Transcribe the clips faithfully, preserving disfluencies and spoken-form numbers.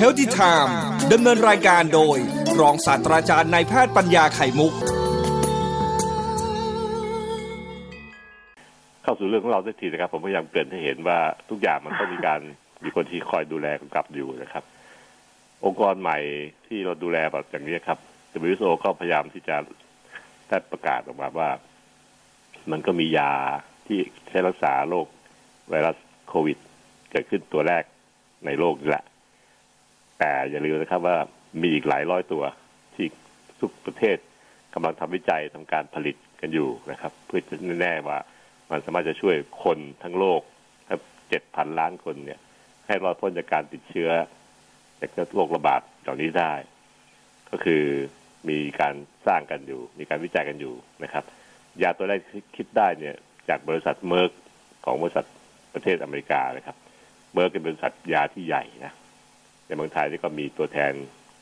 Healthy Time ดำเนินรายการโดยรองศาสตราจารย์นายแพทย์ปัญญาไข่มุกเข้าสู่เรื่องของเราสักทีนะครับผมพยายามเกริ่นให้เห็นว่าทุกอย่างมันต้องมีการมีคนที่คอยดูแลกำกับอยู่นะครับองค์กรใหม่ที่เราดูแลแบบอย่างนี้ครับ ดับเบิลยู เอช โอ ก็พยายามที่จะได้ประกาศออกมาว่ามันก็มียาที่ใช้รักษาโรคไวรัสโควิดเกิดขึ้นตัวแรกในโลกนี่แหละแต่อย่าลืมนะครับว่ามีอีกหลายร้อยตัวที่ทุกประเทศกำลังทำวิจัยทำการผลิตกันอยู่นะครับเพื่อแน่ๆว่ามันสามารถจะช่วยคนทั้งโลกทั้ง เจ็ดพัน ล้านคนเนี่ยให้รอดพ้นจากการติดเชื้อจากโรคระบาดเหล่านี้ได้ก็คือมีการสร้างกันอยู่มีการวิจัยกันอยู่นะครับยาตัวแรกที่คิดได้เนี่ยจากบริษัทเมอร์กของบริษัทประเทศอเมริกานะครับเมอร์กเป็นบริษัทยาที่ใหญ่นะในเมืองไทยนี่ก็มีตัวแทน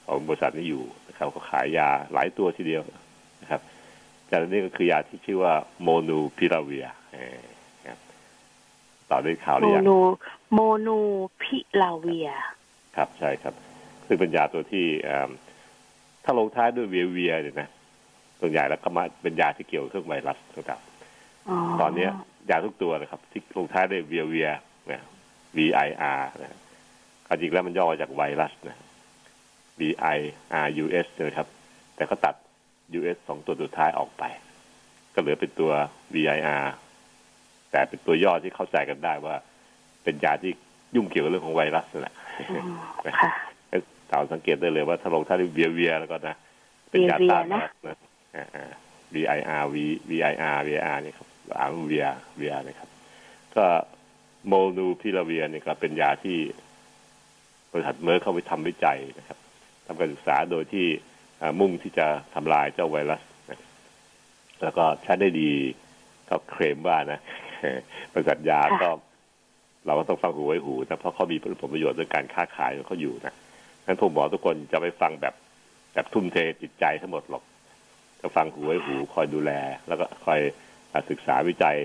ของบริษัทนี้อยู่นะครับเขาขายยาหลายตัวทีเดียวนะครับยาตัวนี้ก็คือยาที่ชื่อว่าโมนูพิราเวียต่อด้วยข่าวหรือยังโมนูโมนูพิราเวียครับใช่ครับซึ่งเป็นยาตัวที่ถ้าลงท้ายด้วยเวียเวียเนี่ยนะส่วนใหญ่แล้วก็มาเป็นยาที่เกี่ยวกับเรื่องไวรัสต่างๆตอนนี้ยาทุกตัวนะครับที่ลงท้ายด้วยเวียเวียนะ V I R นะจริงแล้วมันย่อมาจากไวรัสนะ V I R U S นะครับแต่เขาตัด U S สองตัวสุดท้ายออกไปก็เหลือเป็นตัว V I R แต่เป็นตัวย่อที่เข้าใจกันได้ว่าเป็นยาที่ยุ่งเกี่ยวกับเรื่องของไวรัสนั่นแหละสาวสังเกตได้เลยว่าถ้าลงท้ายด้วย V I R แล้วก็นะเป็นยาต้านไวรัสนะ V I R V V I R V I R นี่ครับ R V I R V I R นะครับก็โมนูพิราเวียนี่ก็เป็นยาที่บริษัทเมอร์เข้าไปทำวิจัยนะครับทำการศึกษาโดยที่มุ่งที่จะทำลายเจ้าไวรัสนะแล้วก็ใช้ได้ดีก็เคลมว่านะบริษัทยาก็เราก็ต้องฟังหูไว้หูนะเพราะเขามีผลประโยชน์ด้วยการค้าขายของเขาอยู่นะงั้นผมบอกทุกคนจะไปฟังแบบแบบทุ่มเทจิตใจทั้งหมดหรอกจะฟังหูไว้หูคอยดูแลแล้วก็คอยศึกษาวิจัย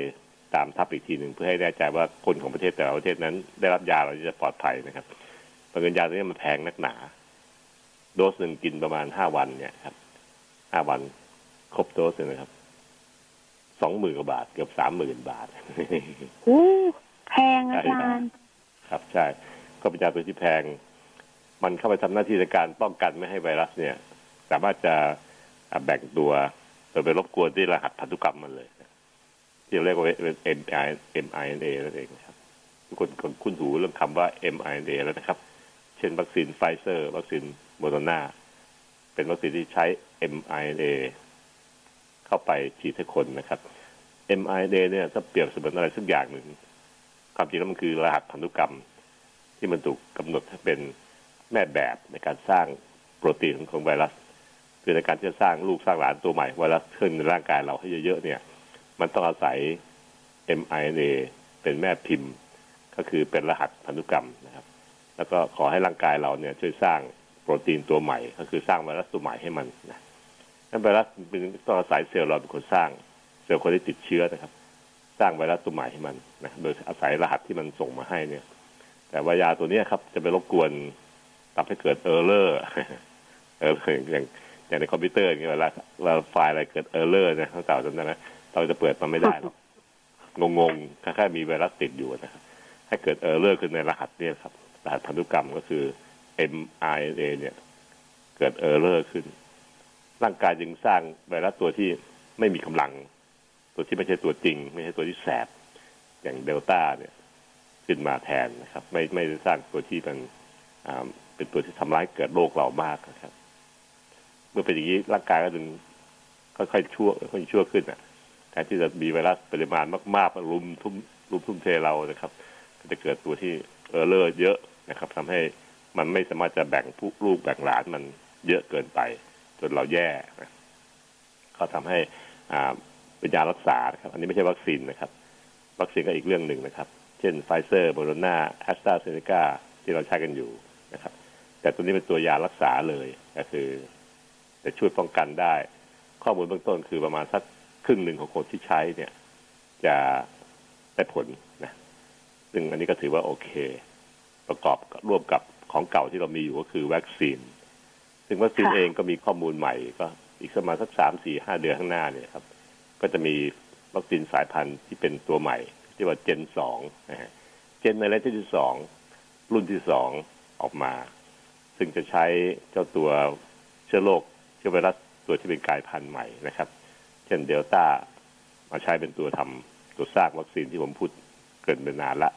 ตามทับอีกทีหนึ่งเพื่อให้แน่ใจว่าคนของประเทศแต่ละประเทศนั้นได้รับยาเราจะปลอดภัยนะครับบางเงินยาตัวนี้มันแพงนักหนาโดสหนึ่งกินประมาณห้าวันเนี่ยครับห้าวันครบโดสเลยนะครับสองหมื่นกว่าบาทเกือบสามหมื่นบาทโอ้แพงอาจารย์ครับใช่ก็เป็นยาตัวที่แพงมันเข้าไปทำหน้าที่ในการป้องกันไม่ให้ไวรัสเนี่ยสามารถจะแบ่งตัวโดยไปรบกวนที่รหัสพันธุกรรมมันเลยที่เรียกว่า เอ็ม อาร์ เอ็น เอ นั่นเองครับทุกคนคุ้นหูเรื่องคำว่า เอ็ม อาร์ เอ็น เอ แล้วนะครับเช่นวัคซีนไฟเซอร์วัคซีนโมเดอร์นาเป็นวัคซีนที่ใช้ เอ็ม อาร์ เอ็น เอ เข้าไปฉีดให้คนนะครับ เอ็ม อาร์ เอ็น เอ เนี่ยถ้าเปรียบเสมือนอะไรสักอย่างหนึ่งความจริงแล้วมันคือรหัสพันธุกรรมที่มันถูกกำหนดให้เป็นแม่แบบในการสร้างโปรตีนของไวรัสคือในการที่จะสร้างลูกสร้างหลานตัวใหม่ไวรัสขึ้นในร่างกายเราให้เยอะๆเนี่ยมันต้องอาศัย เอ็ม อาร์ เอ็น เอ เป็นแม่พิมพ์ก็คือเป็นรหัสพันธุกรรมนะครับแล้วก็ขอให้ร่างกายเราเนี่ยช่วยสร้างโปรตีนตัวใหม่ก็คือสร้างไวรัสตัวใหม่ให้มันนะนั่นไวรัสเป็นตัวอาศัยเซลล์เราเป็นคนสร้างเซลล์คนที่ติดเชื้อนะครับสร้างไวรัสตัวใหม่ให้มันนะโดยอาศัยรหัสที่มันส่งมาให้เนี่ยแต่ว่ายาตัวนี้ครับจะไปรบกวนทำให้เกิดเออร์เลอร์เอออย่างอย่างในคอมพิวเตอร์อย่างเวลาเราไฟล์อะไรเกิดเออร์เลอร์นะต้องเก่าจำได้นะเราจะเปิดมันไม่ได้หรอกงงๆคล้ายๆมีไวรัสติดอยู่นะครับให้เกิดเออร์เลอร์ขึ้นในรหัสเนี่ยครับรหัสพันธุกรรมก็คือ เอ็ม อาร์ เอ็น เอ เนี่ยเกิดเออร์เลอร์ขึ้นร่างกายจึงสร้างไวรัสตัวที่ไม่มีกำลังตัวที่ไม่ใช่ตัวจริงไม่ใช่ตัวที่แสบอย่างเดลต้าเนี่ยขึ้นมาแทนนะครับไม่ไม่ได้สร้างตัวที่เป็นเป็นตัวที่ทำร้ายเกิดโรคเรามากนะครับเมื่อเป็นอย่างนี้ร่างกายก็จึงค่อยๆชั่วค่อยชั่วขึ้นอ่ะแทนที่จะมีไวรัสปริมาณมากๆรุมทุ่มรุมทุ่มเทเรานะครับก็จะเกิดตัวที่เออเลอร์เยอะนะครับทำให้มันไม่สามารถจะแบ่งผู้ลูกแบ่งหลานมันเยอะเกินไปจนเราแย่นะก็ทำให้เป็นยารักษานะครับอันนี้ไม่ใช่วัคซีนนะครับวัคซีนก็อีกเรื่องหนึ่งนะครับเช่นไฟเซอร์โมเดอร์นา AstraZeneca ที่เราใช้กันอยู่นะครับแต่ตัวนี้เป็นตัวยารักษาเลยก็คือจะช่วยป้องกันได้ข้อมูลเบื้องต้นคือประมาณสักครึ่งหนึ่งของคนที่ใช้เนี่ยจะได้ผลนะซึ่งอันนี้ก็ถือว่าโอเค ประกอบร่วมกับของเก่าที่เรามีอยู่ก็คือวัคซีนซึ่งวัคซีนเองก็มีข้อมูลใหม่ก็อีกประมาณสักสามสี่ห้าเดือนข้างหน้าเนี่ยครับก็จะมีวัคซีนสายพันธุ์ที่เป็นตัวใหม่ที่ว่าเจนสองนะฮะเจนในระดับที่สองรุ่นที่สองออกมาซึ่งจะใช้เจ้าตัวเชื้อโรคเชื้อไวรัสตัวที่เป็นกลายพันธุ์ใหม่นะครับเช่นเดลต้ามาใช้เป็นตัวทำตัวสร้างวัคซีนที่ผมพูดเกินไปนานละ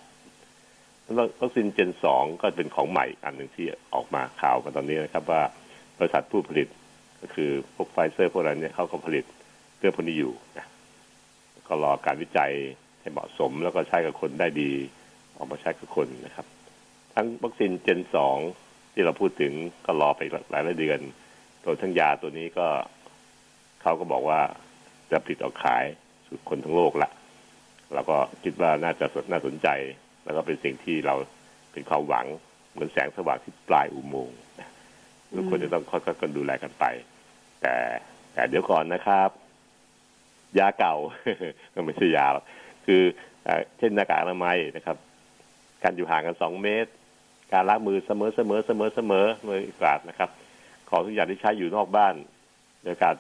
แล้ววัคซีนเจนสองก็เป็นของใหม่อันหนึ่งที่ออกมาข่าวมาตอนนี้นะครับว่าบริษัทผู้ผลิตก็คือพวกไฟเซอร์พวกนั้นเนี่ยเขาก็ผลิตเรื่องพวกนี้อยู่นะก็รอการวิจัยให้เหมาะสมแล้วก็ใช้กับคนได้ดีออกมาใช้กับคนนะครับทั้งวัคซีนเจนสองที่เราพูดถึงก็รอไปหลายหลายเดือนตัวทั้งยาตัวนี้ก็เขาก็บอกว่าจะผลิตออกขายสู่คนทั้งโลกละเราก็คิดว่าน่าจะสดน่าสนใจแล้วก็เป็นสิ่งที่เราเป็นความหวังเหมือนแสงสว่างที่ปลายอุโมงค์ทุกคนจะต้องค่อยๆกันดูแลกันไปแต่แต่เดี๋ยวก่อนนะครับยาเก่าก็ไม่ใช่ยาคือเช่นหน้ากากอนามัยนะครับการอยู่ห่างกันสองเมตรการล้างมือเสมอเสมอเสมอเสมอเมื่ออากาศนะครับของทุกอย่างที่ใช้อยู่นอกบ้านอากาศ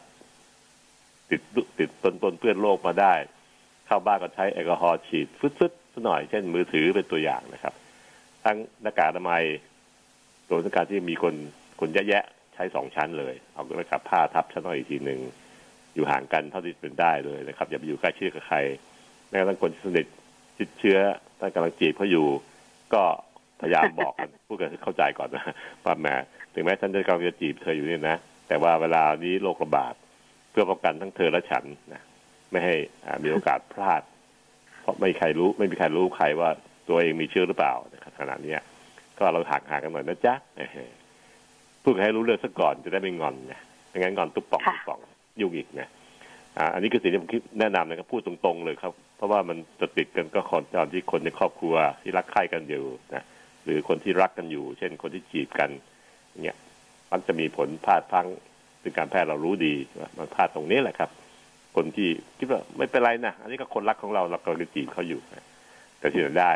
ติดติดตนตนเพื่อนโรคมาได้เข้าบ้านก็ใช้แอลกอฮอล์ฉีดฟึดฟึดสักหน่อยเช่นมือถือเป็นตัวอย่างนะครับทั้งหน้ากากอนามัยโดยเฉพาะที่มีคนคนแยะๆใช้สองชั้นเลยเอาหน้ากากผ้าทับชั้นหน่อยอีกทีหนึ่งอยู่ห่างกันเท่าที่เป็นได้เลยนะครับอย่าไปอยู่ใกล้ชิดกับใครแม้กระทั่งคนสนิทติดเชื้อท่านกำลังจีบเขาอยู่ก็พยายามบอกกันพูดกันเข้าใจก่อนนะว่าแหมถึงแม้ฉันจะกำลังจะจีบเธออยู่นี่นะแต่ว่าเวลานี้โรคระบาดเพื่อป้องกันทั้งเธอและฉันนะไม่ให้มีโอกาสพลาดเพราะไม่มีใครรู้ไม่มีใครรู้ใครว่าตัวเองมีเชื้อหรือเปล่าขณะนี้ก็เราห่างห่างกันหน่อยนะจ๊ะพูดให้รู้เรื่องซะก่อนจะได้ไม่งอนนะไม่งั้นงอนตุ๊บป่องตุ๊บป่องยุ่งอีกนะอันนี้คือสิ่งที่ผมคิดแนะนำนะครับพูดตรงๆเลยครับเพราะว่ามันจะติดกันก็คนตอนที่คนในครอบครัวที่รักใคร่กันอยู่นะหรือคนที่รักกันอยู่เช่นคนที่จีบกันเนี่ยมันจะมีผลพลาดพลั้งซึ่งการแพทย์เรารู้ดีว่ามันพลาดตรงนี้แหละครับคนที่คิดว่าไม่เป็นไรนะอันนี้ก็คนรักของเราเรากำลังจีบเขาอยู่นะแต่ที่เราได้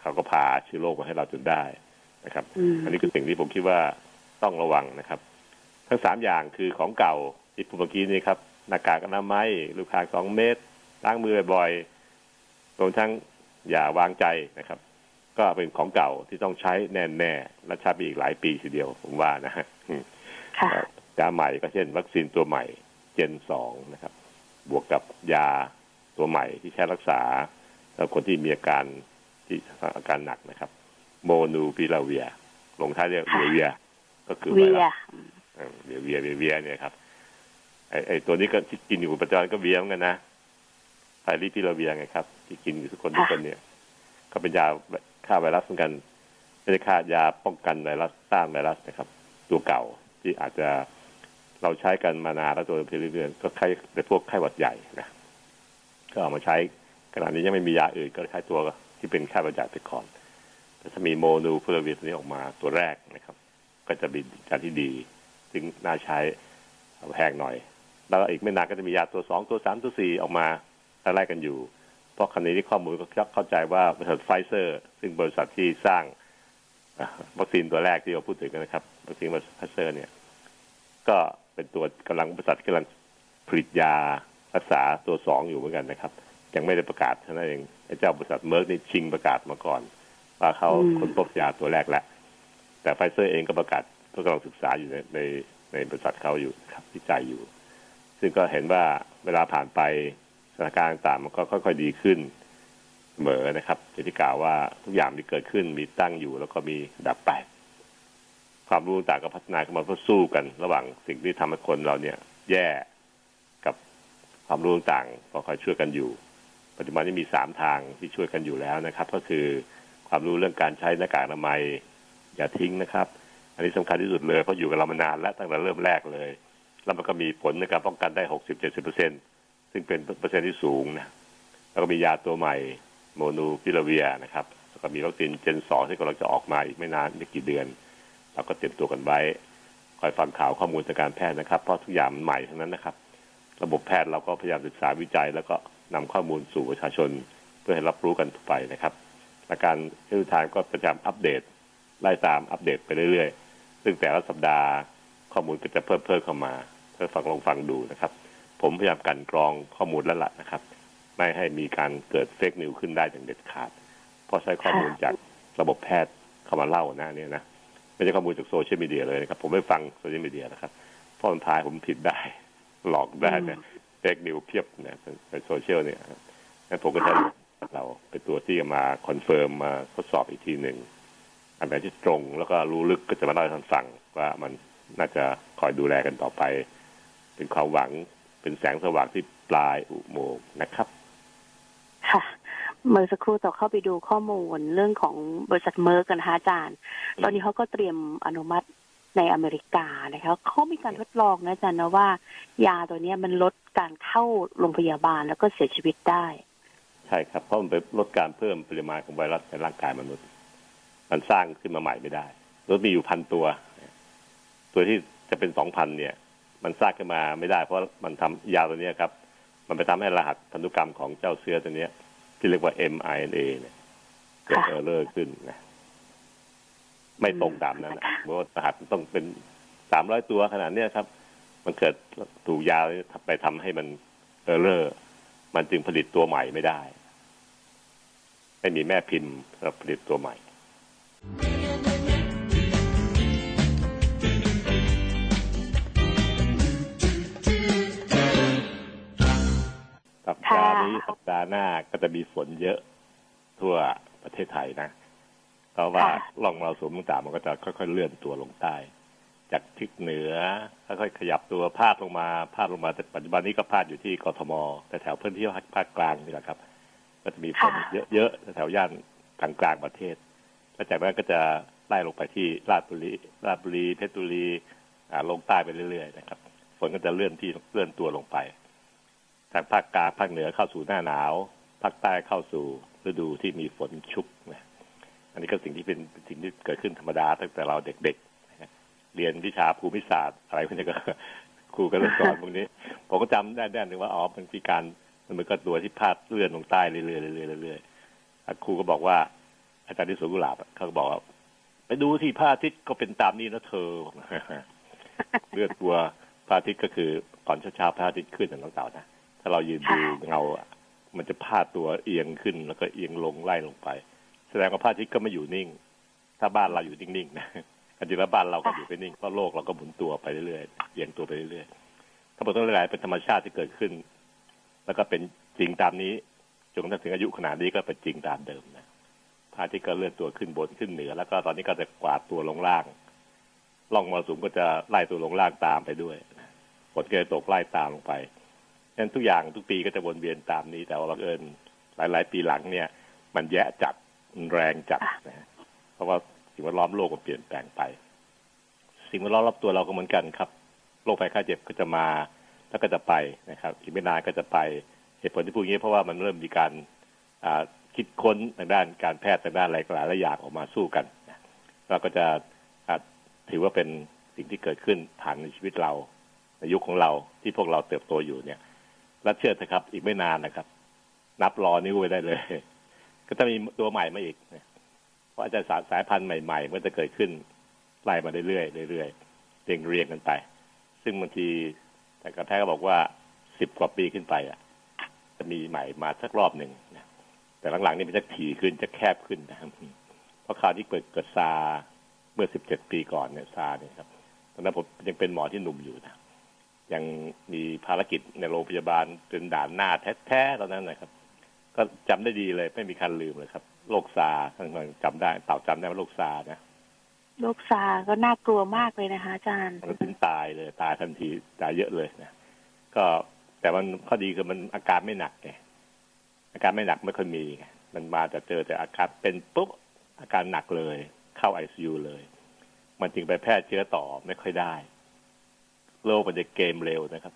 เขาก็พาเชื้อโรคมาให้เราจนได้นะครับอันนี้คือสิ่งที่ผมคิดว่าต้องระวังนะครับทั้งสามอย่างคือของเก่าที่ผมเมื่อกี้นี่ครับหน้ากากอนามัยลูกคางสองเมตรล้างมือบ่อยๆรวมทั้งอย่าวางใจนะครับก็เป็นของเก่าที่ต้องใช้แน่แน่และใช้ไปอีกหลายปีทีเดียวผมว่านะฮะยาใหม่ก็เช่นวัคซีนตัวใหม่เจนสองนะครับบวกกับยาตัวใหม่ที่ใช้รักษาคนที่มีอาการที่อาการหนักนะครับโมนูพิลาเวียลงท้ายเรียกเวียก็คือไวรัสเวียเวียเวียเนี่ยครับไอ้ตัวนี้ก็ที่กินอยู่ประจำก็เวียเหมือนกันนะไพลิพิลาเวียไงครับที่กินอยู่ทุกคนทุกคนเนี่ยก็เป็นยาฆ่าไวรัสเหมือนกันไม่ใช่ฆ่ายาป้องกันไวรัสต้านไวรัสนะครับตัวเก่าที่อาจจะเราใช้กันมานานแล้วตัวเรื่อยๆก็ใช้ในพวกไข้หวัดใหญ่นะก็เอามาใช้ขณะนี้ยังไม่มียาอื่นก็ใช้ตัวที่เป็นไข้หวัดใหญ่ไปก่อนแต่ถ้ามีโมนูพิลาเวียตัวนี้ออกมาตัวแรกนะครับก็จะเป็นยาที่ดีซึ่งน่าใช้แพงหน่อยแล้วอีกไม่นานก็จะมียาตัวสองตัวสามตัวสี่ออกมาไล่กันอยู่เพราะขณะนี้ข้อมูลก็เข้าใจว่าบริษัทไฟเซอร์ซึ่งบริษัทที่สร้างวัคซีนตัวแรกที่เราพูดถึงกันนะครับวัคซีนไฟเซอร์เนี่ยก็เป็นตัวกำลังบริษัทกำลังผลิตยารักษาตัวสองอยู่เหมือนกันนะครับยังไม่ได้ประกาศเท่านั้นเองเจ้าบริษัทเมิร์กนี่ชิงประกาศมาก่อนว่าเขาค้นพบยาตัวแรกแล้วแต่ไฟเซอร์เองก็ประกาศก็กำลังศึกษาอยู่ในในในบริษัทเขาอยู่ครับวิจัยอยู่ซึ่งก็เห็นว่าเวลาผ่านไปสถานการณ์ต่างมันก็ค่อยๆดีขึ้นเสมอนะครับอย่างที่กล่าวว่าทุกอย่างที่เกิดขึ้นมีตั้งอยู่แล้วก็มีดับไปความรู้ต่างก็พัฒนาขึ้นมาเพื่อสู้กันระหว่างสิ่งที่ทำให้คนเราเนี่ยแย่กับความรู้ต่างก็ค่อยช่วยกันอยู่ปัจจุบันนี้มีสามทางที่ช่วยกันอยู่แล้วนะครับก็คือความรู้เรื่องการใช้หน้ากากอนามัยอย่าทิ้งนะครับอันนี้สำคัญที่สุดเลยเพราะอยู่กับเรามานานและตั้งแต่เริ่มแรกเลยแล้วมันก็มีผลในการป้องกันได้หกสิบเจ็ดสิบเปอร์เซ็นต์ซึ่งเป็นเปอร์เซ็นต์ที่สูงนะแล้วก็มียาตัวใหม่โมนูพิลาเวียนะครับแล้วก็มีวัคซีนเจนสองที่กำลังจะออกมาอีกไม่นานไม่กี่เดือนเราก็เตรียมตัวกันไว้คอยฟังข่าวข้อมูลทางการแพทย์นะครับเพราะทุกอย่างมันใหม่ทั้งนั้นนะครับระบบแพทย์เราก็พยายามศึกษาวิจัยแล้วก็นำข้อมูลสู่ประชาชนเพื่อให้รับรู้กันไปนะครับและการเชื่อทางก็พยายามอัปเดต ไล่ตามอัปเดตไปเรื่อยๆซึ่งแต่ละสัปดาห์ข้อมูลก็จะเพิ่มเพิ่มเข้ามาเพื่อฟังลองฟังดูนะครับผมพยายามกันกรองข้อมูลแล้วล่ะนะครับไม่ให้มีการเกิดเฟกนิวขึ้นได้อย่างเด็ดขาดเพราะใช้ข้อมูลจากระบบแพทย์เข้ามาเล่าหน้านี้นะไม่ใช่ข้อมูลจากโซเชียลมีเดียเลยนะครับผมไม่ฟังโซเชียลมีเดียนะครับเพราะท้ายผมผิดได้หลอกได้เนี่ยเฟกนิวเพียบเนี่ยในโซเชียลเนี่ยงั้นผมก็จะเราเป็นตัวที่มาคอนเฟิร์มมาทดสอบอีกทีหนึ่งอันไหนที่ตรงแล้วก็รู้ลึกก็จะมาเล่าให้ท่านฟังว่ามันน่าจะคอยดูแลกันต่อไปเป็นความหวังเป็นแสงสว่างที่ปลายอุโมงค์นะครับค่ะเมื่อสักครู่ต่อเข้าไปดูข้อมูลเรื่องของบริษัทเมอร์กันนะคะอาจารย์ตอนนี้เขาก็เตรียมอนุมัติในอเมริกานะคะเขามีการทดลองนะอาจารย์นะว่ายาตัวนี้มันลดการเข้าโรงพยาบาลแล้วก็เสียชีวิตได้ใช่ครับเพราะมันไปลดการเพิ่มปริมาณของไวรัสในร่างกายมนุษย์มันสร้างขึ้นมาใหม่ไม่ได้รถมีอยู่พันตัวตัวที่จะเป็นสองพันเนี่ยมันสร้างขึ้นมาไม่ได้เพราะมันทำยาตัวนี้ครับมันไปทำให้รหัสพันธุกรรมของเจ้าเชื้อตัวนี้ที่เรียกว่า เอ็ม อาร์ เอ็น เอ เนี่ยเกิดเออร์เลอร์ขึ้นนะไม่ตรงตามนั้นนะเพราะรหัสต้องเป็นสามร้อยตัวขนาดนี้ครับมันเกิดถูกยาไปทำให้มันเออร์เลอร์มันจึงผลิตตัวใหม่ไม่ได้ไม่มีแม่พิมพ์สำหรับผลิตตัวใหม่สัปดาห์นี้สัปดาห์หน้าก็จะมีฝนเยอะทั่วประเทศไทยนะเพราะว่าร่องมรสุมต่างๆมันก็จะค่อยๆเลื่อนตัวลงใต้จากทิศเหนือค่อยๆขยับตัวพาดลงมาพาดลงมาแต่ปัจจุบันนี้ก็พาดอยู่ที่กทมแต่แถวพื้นที่ภาคกลางนี่แหละครับก็จะมีฝนเยอะๆแถวย่านกลางๆประเทศแล้วจากนั้นก็จะไล่ลงไปที่ราชบุรีราชบุรีเพชรบุรีลงใต้ไปเรื่อยๆนะครับฝนก็จะเลื่อนที่เลื่อนตัวลงไปทางภาคกลางภาคเหนือเข้าสู่หน้าหนาวภาคใต้เข้าสู่ฤดูที่มีฝนชุกนะอันนี้ก็สิ่งที่เป็นสิ่งที่เกิดขึ้นธรรมดาตั้งแต่เราเด็กๆเรียนวิชาภูมิศาสตร์อะไรพวกนี้ก็ครูก็สอนพวกนี้ผมก็จำได้แน่นเลยว่าอ๋อมันคือการมันก็ตัวที่พาดเลื่อนลงใต้เรื่อยๆเรื่อยๆเรื่อยๆครูก็บอกว่าอาจารย์ที่สวนกุหลาบเขาบอกว่าไปดูที่พระอาทิตย์ก็เป็นตามนี้นะเธอเลือดตัวพระอาทิตย์ก็คือตอนเช้าๆพระอาทิตย์ขึ้นอย่างเต่านะถ้าเรายืนดูเงามันจะพาดตัวเอียงขึ้นแล้วก็เอียงลงไล่ลงไปแสดงว่าพระอาทิตย์ก็ไม่อยู่นิ่งถ้าบ้านเราอยู่นิ่งๆนะอันที่ว่าบ้านเราก็อยู่ไปนิ่งเพราะโลกเราก็หมุนตัวไปเรื่อยๆเอียงตัวไปเรื่อยๆทั้งหมดทั้งหลายเป็นธรรมชาติที่เกิดขึ้นแล้วก็เป็นจริงตามนี้จนถึงอายุขนาดนี้ก็เป็นจริงตามเดิมนะพระอาทิตย์ก็เลื่อนตัวขึ้นบนขึ้นเหนือแล้วก็ตอนนี้ก็จะกวาดตัวลงล่างล่องมรสุมก็จะไล่ตัวลงล่างตามไปด้วยฝนก็จะตกไล่ตามลงไปนั่นทุกอย่างทุกปีก็จะวนเวียนตามนี้แต่ว่าบังเอิญหลายๆปีหลังเนี่ยมันแย่จัดแรงจัดนะเพราะว่าสิ่งแวดล้อมโลกมันเปลี่ยนแปลงไปสิ่งแวดล้อมรอบตัวเราก็เหมือนกันครับโรคภัยไข้เจ็บก็จะมาแล้วก็จะไปนะครับอีกไม่นานก็จะไปเหตุผลที่พูดอย่างนี้เพราะว่ามันเริ่มมีการคิดค้นทางด้านการแพทย์ทางด้านอะไรหลายอย่างออกมาสู้กันเราก็จะถือว่าเป็นสิ่งที่เกิดขึ้นผ่านในชีวิตเราในยุคของเราที่พวกเราเติบโตอยู่เนี่ยรับเชื่อเถอะครับอีกไม่นานนะครับนับรอนิ้วไว้ได้เลยก็จะมีตัวใหม่มาอีกเพราะอาจจะสายพันธุ์ใหม่ๆมันจะเกิดขึ้นไล่มาเรื่อยๆเรื่อยๆเรียงเรียงกันไปซึ่งบางทีแต่กระแทกก็บอกว่าสิบกว่าปีขึ้นไปอ่ะจะมีใหม่มาสักรอบหนึ่งแต่หลังๆนี่มันจะถี่ขึ้นจะแคบขึ้นนะครับเพราะคราวที่เกิดเกิดซาเมื่อสิบเจ็ดปีก่อนเนี่ยซาเนี่ยครับตอนนั้นผมยังเป็นหมอที่หนุ่มอยู่นะยังมีภารกิจในโรงพยาบาลเป็นด่านหน้าแท้ๆตอนนั้นนะครับก็จำได้ดีเลยไม่มีการลืมเลยครับโรคซาท่านจำได้เต่าจำได้ว่าโรคซานะโรคซาก็น่ากลัวมากเลยนะคะอาจารย์มันถึงตายเลยตายทันทีตายเยอะเลยนะก็แต่มันข้อดีคือมันอาการไม่หนักไงอาการไม่หนักไม่ค่อยมีมันมาแต่เจอแต่อาการเป็นปุ๊บอาการหนักเลยเข้า ไอ ซี ยู เลยมันจึงไปแพร่เชื้อต่อไม่ค่อยได้โลกมันจะเกมเร็วนะครับ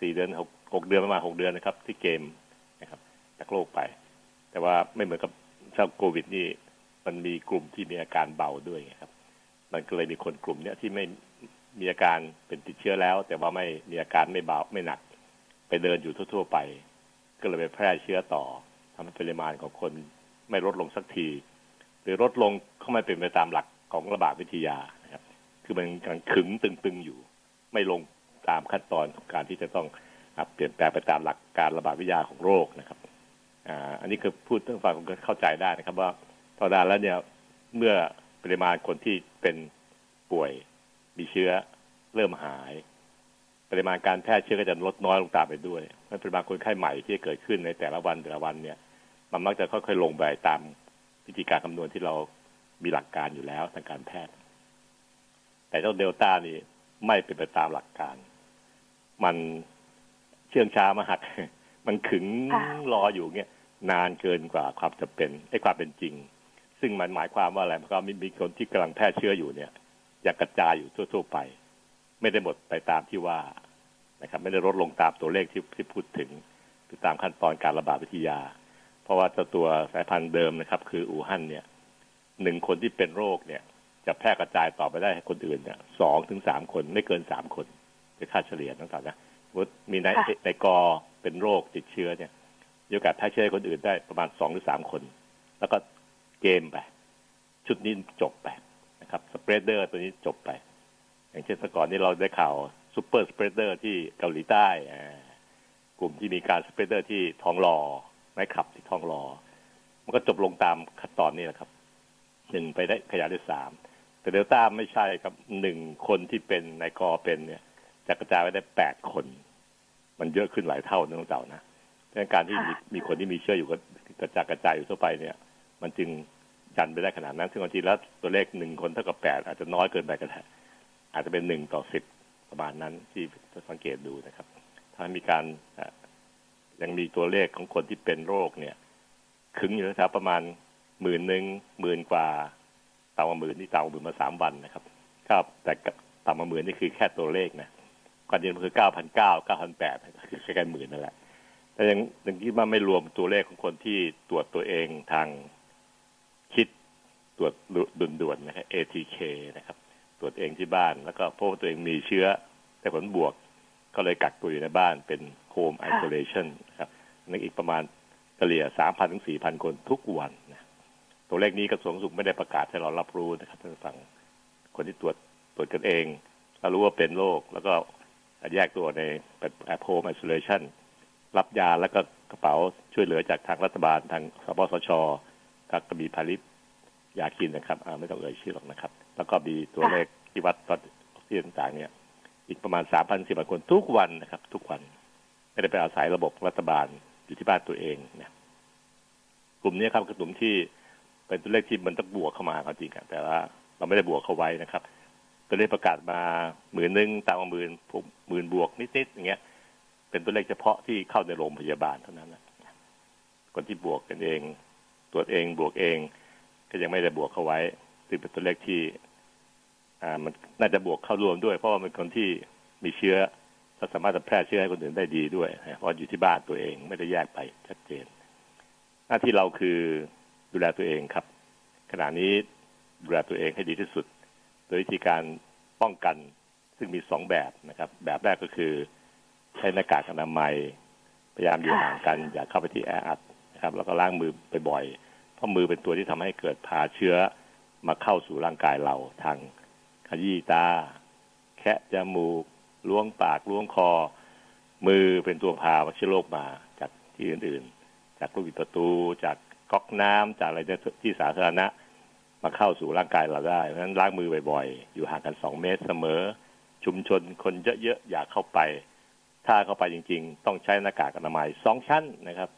สี่เดือนหกหกเดือนประมาณหกเดือนนะครับที่เกมนะครับจากโลกไปแต่ว่าไม่เหมือนกับเจ้าโควิดนี่มันมีกลุ่มที่มีอาการเบาด้วยครับมันก็เลยมีคนกลุ่มเนี้ยที่ไม่มีอาการเป็นติดเชื้อแล้วแต่ว่าไม่มีอาการไม่เบาไม่หนักไปเดินอยู่ทั่วๆไปก็เลยไปแพร่เชื้อต่อทำให้ปริมาณของคนไม่ลดลงสักทีหรือลดลงก็ไม่เป็นไปตามหลัก ของระบาดวิทยานะครับคือมันกำลังขึงตึงๆอยู่ไม่ลงตามขั้นตอนของการที่จะต้องเปลี่ยนแปลงไปตามหลักการระบาดวิทยาของโรคนะครับอ่าอันนี้คือพูดเรื่องฟังผมก็เข้าใจได้นะครับว่าตอนนั้นแล้วเนี่ยเมื่อปริมาณคนที่เป็นป่วยมีเชื้อเริ่มหายปริมาณการแพร่เชื้อก็จะลดน้อยลงตามไปด้วยปริมาณคนไข้ใหม่ที่เกิดขึ้นในแต่ละวันแต่ละวันเนี่ยมันมักจะค่อยๆลงไปตามวิธีการคำนวณที่เรามีหลักการอยู่แล้วทางการแพทย์แต่เจ้าเดลต้านี่ไม่เป็นไปตามหลักการมันเชื่องช้ามหัศจรรย์มันขึงรออยู่เนี่ยนานเกินกว่าความจะเป็นไอ้ความเป็นจริงซึ่งมันหมายความว่าอะไรมันก็มีคนที่กำลังแพร่เชื้ออยู่เนี่ยอยากกระจายอยู่ทั่วๆไปไม่ได้หมดไปตามที่ว่านะครับไม่ได้ลดลงตามตัวเลขที่ที่พูดถึงตามขั้นตอนการระบาดวิทยาเพราะว่าตัวสายพันธุ์เดิมนะครับคืออู่ฮั่นเนี่ยหนึ่งคนที่เป็นโรคเนี่ยจะแพร่กระจายต่อไปได้ให้คนอื่นเนี่ยสองถึงสามคนไม่เกินสามคนเป็นค่าเฉลี่ยทั้งสามนะมีนายนายกเป็นโรคติดเชื้อเนี่ยมีโอกาสแพร่เชื้อคนอื่นได้ประมาณสองหรือสามคนแล้วก็เกมไปชุดนี้จบไปนะครับสเปรดเดอร์ตัวนี้จบไปอย่างเช่นสก่อนนี้เราได้ข่าวซูเปอร์สเปรดเดอร์ที่เกาหลีใต้กลุ่มที่มีการสเปรดเดอร์ที่ทองหล่อในขับที่ทองหล่อมันก็จบลงตามขั้นตอนนี้แหละครับหนึ่งไปได้ขยายได้สามแต่เดลต้าไม่ใช่ครับหนึ่งคนที่เป็นนายกเป็นเนี่ยจะกระจายไปได้แปดคนมันเยอะขึ้นหลายเท่าน้องเต่านะดังการที่มีคนที่มีเชื้ออยู่ก็กระจายกระจายอยู่ทั่วไปเนี่ยมันจึงยันไปได้ขนาดนั้นซึ่งบางทีแล้วตัวเลขหนึ่งคนเท่ากับแปดอาจจะน้อยเกินไปก็ได้อาจจะเป็นหนึ่งต่อสิบประมาณนั้นที่สังเกตดูนะครับถ้ามีการยังมีตัวเลขของคนที่เป็นโรคเนี่ยขึงอยู่แถวประมาณหมื่นหนึ่งหมื่นกว่าต่ำกว่าหมื่นที่ต่ำกว่าหมื่นมาสามวันนะครับครับแต่ต่ำกว่าหมื่นนี่คือแค่ตัวเลขนะความจริงมันคือ เก้าพันเก้าร้อย เก้าพันแปดร้อย คือใกล้ๆหมื่นนั่นแหละแต่ยังยังคิดว่าไม่รวมตัวเลขของคนที่ตรวจตัวเองทางคิดตรวจด่วนๆนะครับ เอ ที เค นะครับตรวจเองที่บ้านแล้วก็พบตัวเองมีเชื้อได้ผลบวกก็เลยกักตัวอยู่ในบ้านเป็น home isolation นะครับนั่นอีกประมาณเฉลี่ย สามพัน ถึง สี่พัน คนทุกวันนะตัวเลขนี้กระทรวงสุขไม่ได้ประกาศให้เรารับรู้นะครับท่านฟังคนที่ตรวจตรวจกันเองแล้วรู้ว่าเป็นโรคแล้วก็แยกตัวในแบบโฮมไอโซเลชันรับยาแล้วก็กระเป๋าช่วยเหลือจากทางรัฐบาลทางสปสชกับกระบี่พาลิปยากินนะครับไม่ต้องเอ่ยชื่อหรอกนะครับแล้วก็มีตัวเลขที่วัดตอนที่ต่างๆเนี่ยอีกประมาณ สามพัน คนทุกวันนะครับทุกวันไม่ได้ไปอาศัยระบบรัฐบาลอยู่ที่บ้านตัวเองนะกลุ่มนี้ครับคือกลุ่มที่เป็นตัวเลขที่มันต้องบวกเข้ามาจริงๆแต่ว่าเราไม่ได้บวกเข้าไว้นะครับตัวเลขประกาศมาหมื่นหนึ่งตามมาหมื่นผมหมื่นบวกนิดๆอย่างเงี้ยเป็นตัวเลขเฉพาะที่เข้าในโรงพยาบาลเท่านั้นนะคนที่บวกกันเองตรวจเองบวกเองก็ยังไม่ได้บวกเข้าไว้ซึ่งเป็นตัวเลขที่อ่ามันน่าจะบวกเข้ารวมด้วยเพราะว่าเป็นคนที่มีเชื้อสามารถจะแพร่เชื้อให้คนอื่นได้ดีด้วยเพราะอยู่ที่บ้านตัวเองไม่ได้แยกไปชัดเจนหน้าที่เราคือดูแลตัวเองครับขณะนี้ดูแลตัวเองให้ดีที่สุดโดยวิธีการป้องกันซึ่งมีสองแบบนะครับแบบแรกก็คือใช้หน้ากากอนามัยพยายามอยู่ห่างกันอย่าเข้าไปที่แออัดนะครับแล้วก็ล้างมือบ่อยๆเพราะมือเป็นตัวที่ทำให้เกิดพาเชื้อมาเข้าสู่ร่างกายเราทางขยี้ตาแคะจมูกล้วงปากล้วงคอมือเป็นตัวพาเชื้อโรคมาจากที่อื่นๆจากลูกบิดประตูจากก๊อกน้ำจากอะไรที่สาธารณะมาเข้าสู่ร่างกายเราได้เพราะฉะนั้นล้างมือบ่อยๆอยู่ห่างกันสองเมตรเสมอชุมชนคนเยอะๆอย่าเข้าไปถ้าเข้าไปจริงๆต้องใช้หน้ากากอนามัยสองชั้นนะครับ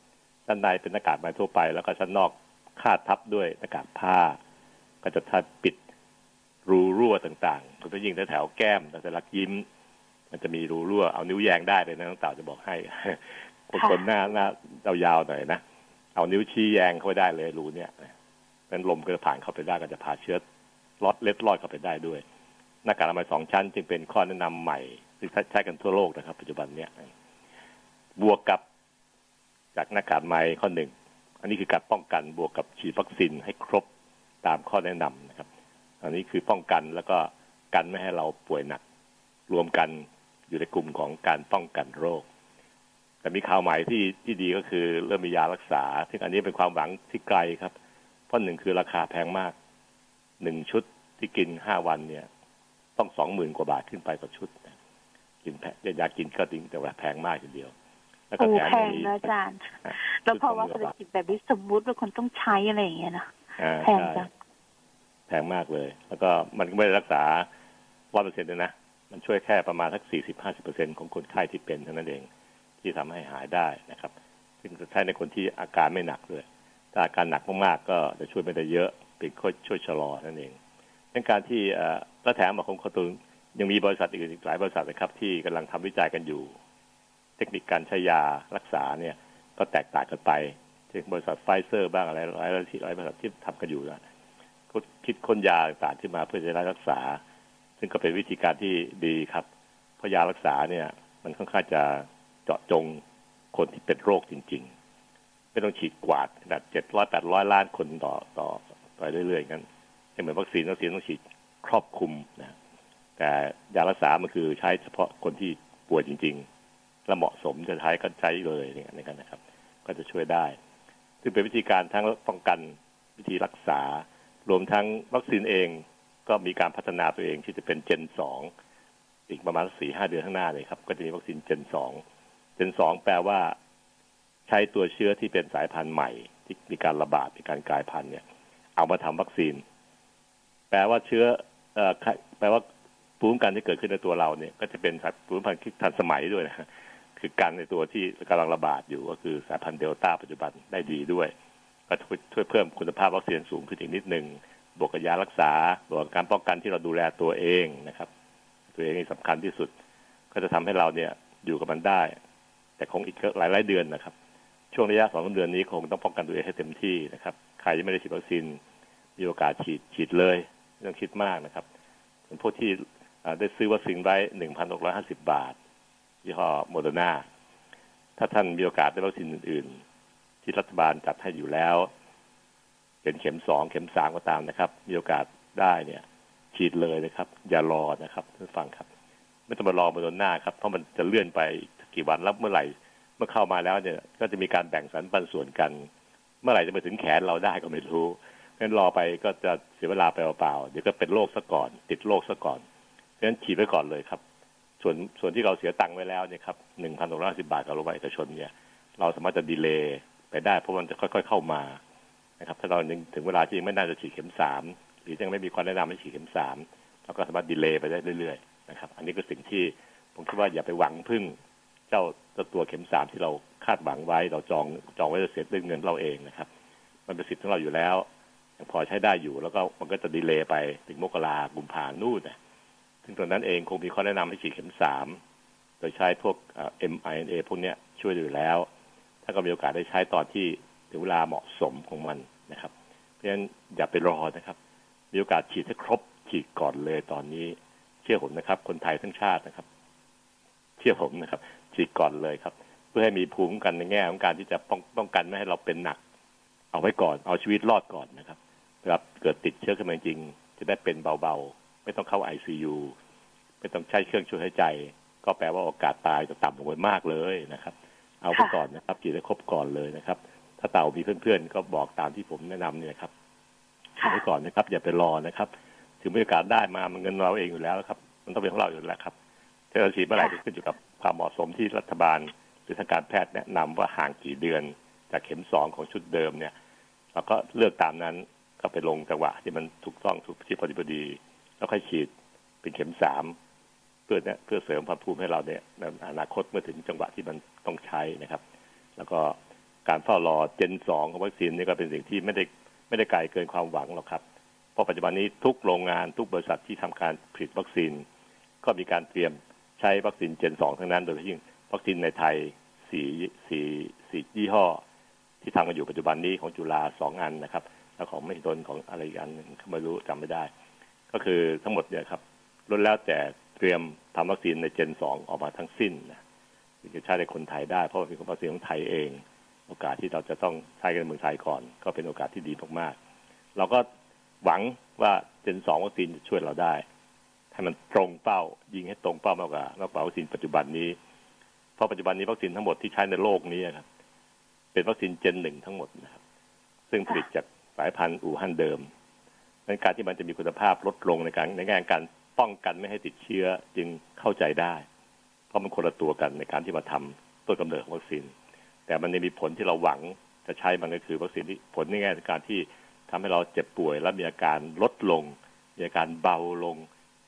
ชั้นในเป็นหน้ากากอนามัยทั่วไปแล้วก็ชั้นนอกคาดทับด้วยหน้ากากผ้าก็จะทับปิดรูรั่วต่างๆโดยเฉพาะยิ่งแถวแก้มแต่ลักยิ้มมันจะมีรูรั่วเอานิ้วแยงได้เลยนะน้องเต่าจะบอกให้คนๆหน้าหน้ายาวๆหน่อยนะเอานิ้วชี้แยงเข้าไปได้เลยรูเนี่ยเป็นลมก็จะผ่านเข้าไปได้ก็จะพาเชื้อลอดเล็ดลอดเข้าไปได้ด้วยหน้ากากอนามัยสองชั้นจึงเป็นข้อแนะนำใหม่ซึ่งใช้กันทั่วโลกนะครับปัจจุบันเนี้ยบวกกับจากหน้ากากอนามัยข้อหนึ่งอันนี้คือการป้องกันบวกกับฉีดวัคซีนให้ครบตามข้อแนะนำนะครับอันนี้คือป้องกันแล้วก็กันไม่ให้เราป่วยหนักรวมกันอยู่ในกลุ่มของการป้องกันโรคแต่มีข่าวใหม่ที่ที่ดีก็คือเริ่มมียารักษาซึ่งอันนี้เป็นความหวังที่ไกลครับข้อหนึ่งคือราคาแพงมากหนึ่งชุด ที่กินห้าวันเนี่ยต้องสองหมื่นกว่าบาทขึ้นไปต่อชุดกินแพงยากินก็จริงแต่ว่าแพงมากทีเดียวแล้วก็แพงนะอาจารย์แล้วเพราะว่าเศรษฐกิจแบบนี้สมมุติว่าคนต้องใช้อะไรอย่างเงี้ยนะแพงจังแพงมากเลยแล้วก็มันก็ไม่ได้รักษาร้อยเปอร์เซ็นต์เลยนะมันช่วยแค่ประมาณสักสี่สิบห้าสิบเปอร์เซ็นต์ของคนไข้ที่เป็นเท่านั้นเองที่ทำให้หายได้นะครับซึ่งใช้ในคนที่อาการไม่หนักเลยถ้าอาการหนักมากๆก็จะช่วยไม่ได้เยอะเป็นช่วยชะลอนั่นเองดังการที่และแถมของคอตูนยังมีบริษัทอีกหลายบริษัทนะครับที่กำลังทำวิจัยกันอยู่เทคนิคการใช้ยารักษาเนี่ยก็แตกต่างกันไปเช่นบริษัทไฟเซอร์บ้างอะไรหลายหลายบริษัทที่ทำกันอยู่นะคิดค้นยาต่างๆที่มาเพื่อจะรักษาซึ่งก็เป็นวิธีการที่ดีครับเพราะยารักษาเนี่ยมันค่อนข้างจะเจาะจงคนที่เป็นโรคจริงๆไม่ต้องฉีดกวาดขนาดเจ็ดร้อยแปดร้อยล้านคนต่อต่อไปเรื่อยๆอย่างนั้นเหมือนวัคซีนวัคซีนต้องฉีดครอบคลุมนะแต่ยารักษามันคือใช้เฉพาะคนที่ป่วยจริงๆและเหมาะสมจะใช้ก็ใช้เลยเนี่ยในกันนะครับก็จะช่วยได้ซึ่งเป็นวิธีการทั้งป้องกันวิธีรักษารวมทั้งวัคซีนเองก็มีการพัฒนาตัวเองที่จะเป็นเจนสองอีกประมาณสี่ห้าเดือนข้างหน้าเลยครับก็จะมีวัคซีนเจนสองเจนสองแปลว่าใช้ตัวเชื้อที่เป็นสายพันธุ์ใหม่ที่มีการระบาดมีการกลายพันธุ์เนี่ยเอามาทำวัคซีนแปลว่าเชื้อแปลว่าภูมิคุ้มกันที่เกิดขึ้นในตัวเราเนี่ยก็จะเป็นสายภูมิคุ้มกันที่ทันสมัยด้วยนะคือการในตัวที่กำลังระบาดอยู่ก็คือสายพันธุ์เดลต้าปัจจุบันได้ดีด้วยก็ช่วยเพิ่มคุณภาพวัคซีนสูงขึ้นอีกนิดนึงบวกกับยารักษาบวกกับการป้องกันที่เราดูแลตัวเองนะครับตัวเองนี่สำคัญที่สุดก็จะทำให้เราเนี่ยอยู่กับมันได้แต่คงอีกหลายหลายเดือนนะครับช่วงระยะสองเดือนนี้คงต้องป้องกันตัวเองให้เต็มที่นะครับใครยังไม่ได้ฉีดวัคซีนมีโอกาสฉีดฉีดเลยไม่ต้องคิดมากนะครับเป็นพวกที่ได้ซื้อวัคซีนไว้หนึ่งพันหกร้อยห้าสิบบาทยี่ห้อโมเดอร์นาถ้าท่านมีโอกาสได้วัคซีนอื่นๆที่รัฐบาลจัดให้อยู่แล้วเป็นเข็มสองเข็มสามก็ตามนะครับมีโอกาสได้เนี่ยฉีดเลยนะครับอย่ารอนะครับท่านฟังครับไม่ต้องมารอโมเดอร์นาครับเพราะมันจะเลื่อนไปกี่วันแล้วเมื่อไหร่เมื่อเข้ามาแล้วเนี่ยก็จะมีการแบ่งสรรปันส่วนกันเมื่อไหร่จะไปถึงแขนเราได้ก็ไม่รู้งั้นรอไปก็จะเสียเวลาไปเปล่าๆเดี๋ยวก็เป็นโรคซะก่อนติดโรคซะก่อนเพราะฉะนั้นฉีดไว้ก่อนเลยครับส่วนส่วนที่เราเสียตังค์ไว้แล้วเนี่ยครับหนึ่งพันหกร้อยสิบบาทกับโรงพยาบาลเอกชนเนี่ยเราสามารถจะดีเลย์ไปได้เพราะมันจะค่อยๆเข้ามานะครับถ้าเราถึงเวลาที่ไม่น่าจะฉีดเข็มสามหรือยังไม่มีความแนะนำให้ฉีดเข็มสามเราก็สามารถดีเลย์ไปได้เรื่อยๆนะครับอันนี้ก็สิ่งที่ผมคิดว่าอย่าไปหวังพึ่งเจ้าตัวเข็มสามที่เราคาดหวังไว้เราจองจองไว้จะเสียด้วยเงินเราเองนะครับมันเป็นสิทธิ์ของเราอยู่แล้วพอใช้ได้อยู่แล้วก็มันก็จะดีเลย์ไปถึงมกรากุมภานู่นนะซึ่งตอนนั้นเองคงมีข้อแนะนำให้ฉีดเข็มสามโดยใช้พวก เอ็ม อาร์ เอ็น เอ พวกเนี้ยช่วยอยู่แล้วถ้าก็มีโอกาสได้ใช้ตอนที่ถึงเวลาเหมาะสมของมันนะครับเพราะฉะนั้นอย่าไปรอนะครับมีโอกาสฉีดให้ครบฉีดก่อนเลยตอนนี้เชื่อผมนะครับคนไทยทั้งชาตินะครับเชื่อผมนะครับฉีดก่อนเลยครับเพื่อให้มีภูมิคุ้มกันในแง่ของการที่จะป้องกันไม่ให้เราเป็นหนักเอาไว้ก่อนเอาชีวิตรอดก่อนนะครับครับเกิดติดเชื้อขึ้นมาจริงจะได้เป็นเบาๆไม่ต้องเข้า ไอ ซี ยู ไม่ต้องใช้เครื่องช่วยหายใจก็แปลว่าโอกาสตายจะต่ำลงไปมากเลยนะครับเอาไปก่อนนะครับฉีดให้ครบก่อนเลยนะครับถ้าเต่ามีเพื่อนๆก็บอกตามที่ผมแนะนำเนี่ยครับฉีดไปก่อนนะครับอย่าไปรอนะครับถึงมีโอกาสได้มามันเงินเราเองอยู่แล้วครับมันต้องเป็นของเราอยู่แล้วครับถ้าเราฉีดเมื่อไหร่ก็ขึ้นอยู่กับความเหมาะสมที่รัฐบาลหรือทางการแพทย์แนะนำว่าห่างกี่เดือนจากเข็มสองของชุดเดิมเนี่ยเราก็เลือกตามนั้นก็ไปลงจังหวะที่มันถูกต้องถูกที่พอดีพอดีแล้วค่อยฉีดเป็นเข็มสามเพื่อเนี่ยเพื่อเสริมความภูมิให้เราเนี่ยในอนาคตเมื่อถึงจังหวะที่มันต้องใช้นะครับแล้วก็การเฝ้ารอเจนสองของวัคซีนนี่ก็เป็นสิ่งที่ไม่ได้ไม่ได้ไกลเกินความหวังหรอกครับเพราะปัจจุบันนี้ทุกโรงงานทุกบริษัทที่ทำการผลิตวัคซีนก็มีการเตรียมใช้วัคซีนเจนสองทั้งนั้นโดยเฉพาะยิ่งวัคซีนในไทยสี่สี่สี่ยี่ห้อที่ทำกันอยู่ปัจจุบันนี้ของจุฬาสองอันนะครับของไม่โดนของอะไรอีกอันหนึ่งไม่รู้จำไม่ได้ก็คือทั้งหมดเนี่ยครับล้วนแล้วแต่เตรียมทำวัคซีนในเจนสองออกมาทั้งสิ้นนะถึงจะใช้ในคนไทยได้เพราะเป็นวัคซีนของไทยเองโอกาสที่เราจะต้องใช้กันในเมืองไทยก่อนก็เป็นโอกาสที่ดีมากๆเราก็หวังว่าเจนสองวัคซีนจะช่วยเราได้ให้มันตรงเป้ายิงให้ตรงเป้ามากกว่าวัคซีนปัจจุบันนี้เพราะปัจจุบันนี้วัคซีนทั้งหมดที่ใช้ในโลกนี้ครับเป็นวัคซีนเจนหนึ่งทั้งหมดนะครับซึ่งผลิตจากสายพันธุ์อู่ฮั่นเดิม งั้นการที่มันจะมีคุณภาพลดลงในการในแง่การป้องกันไม่ให้ติดเชื้อจึงเข้าใจได้เพราะมันคนละตัวกันในการที่มาทำต้นกำเนิดของวัคซีนแต่มันมีผลที่เราหวังจะใช้มันก็คือวัคซีนที่ผลในแง่การที่ทำให้เราเจ็บป่วยและมีอาการลดลงมีอาการเบาลง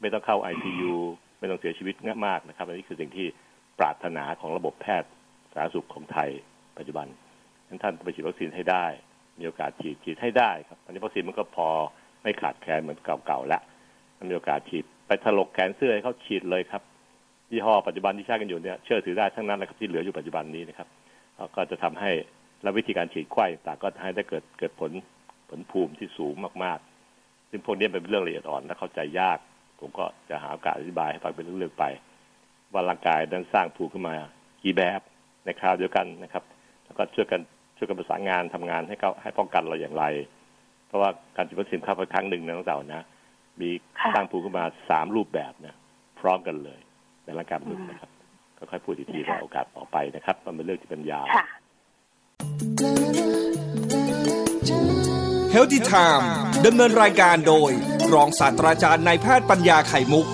ไม่ต้องเข้า ไอ ซี ยู ไม่ต้องเสียชีวิตมากนะครับอันนี้คือสิ่งที่ปรารถนาของระบบแพทย์สาธารณสุขของไทยปัจจุบันงั้นท่านไปฉีดวัคซีนให้ได้มีโอกาสฉีดฉีดให้ได้ครับตอนนี้วัคซีนมันก็พอไม่ขาดแคลนเหมือนเก่าๆแล้วมันมีโอกาสฉีดไปถลกแขนเสื้อให้เขาฉีดเลยครับยี่ห้อปัจจุบันที่ใช้กันอยู่เนี่ยเชื่อถือได้ทั้งนั้นนะครับที่เหลืออยู่ปัจจุบันนี้นะครับก็จะทำให้และวิธีการฉีดไข้ต่างก็ให้ได้เกิดเกิดผลผลภูมิที่สูงมากๆซึ่งพวกนี้เป็นเรื่องละเอียดอ่อนและเข้าใจยากผมก็จะหาโอกาสอธิบายให้ฟังเป็นเรื่องๆไปว่าร่างกายนั้นสร้างภูมิขึ้นมากี่แบบในคราวเดียวกันนะครับแล้วก็ช่วยกันช่วยกันประสานงานทำงานให้เขาให้ป้องกันเราอย่างไรเพราะว่าการฉีดวัคซีนเข้าไปครั้งหนึ่งนะน้องเต่านะมีสร้างภูมิขึ้นมาสามรูปแบบนะพร้อมกันเลยในร่างกายมนุษย์นะครับก็ค่อยพูดอีกทีในโอกาสต่อไปนะครับมันเป็นเรื่องที่เป็นยาว Healthy Time ดำเนินรายการโดยรองศาสตราจารย์นายแพทย์ปัญญาไข่มุก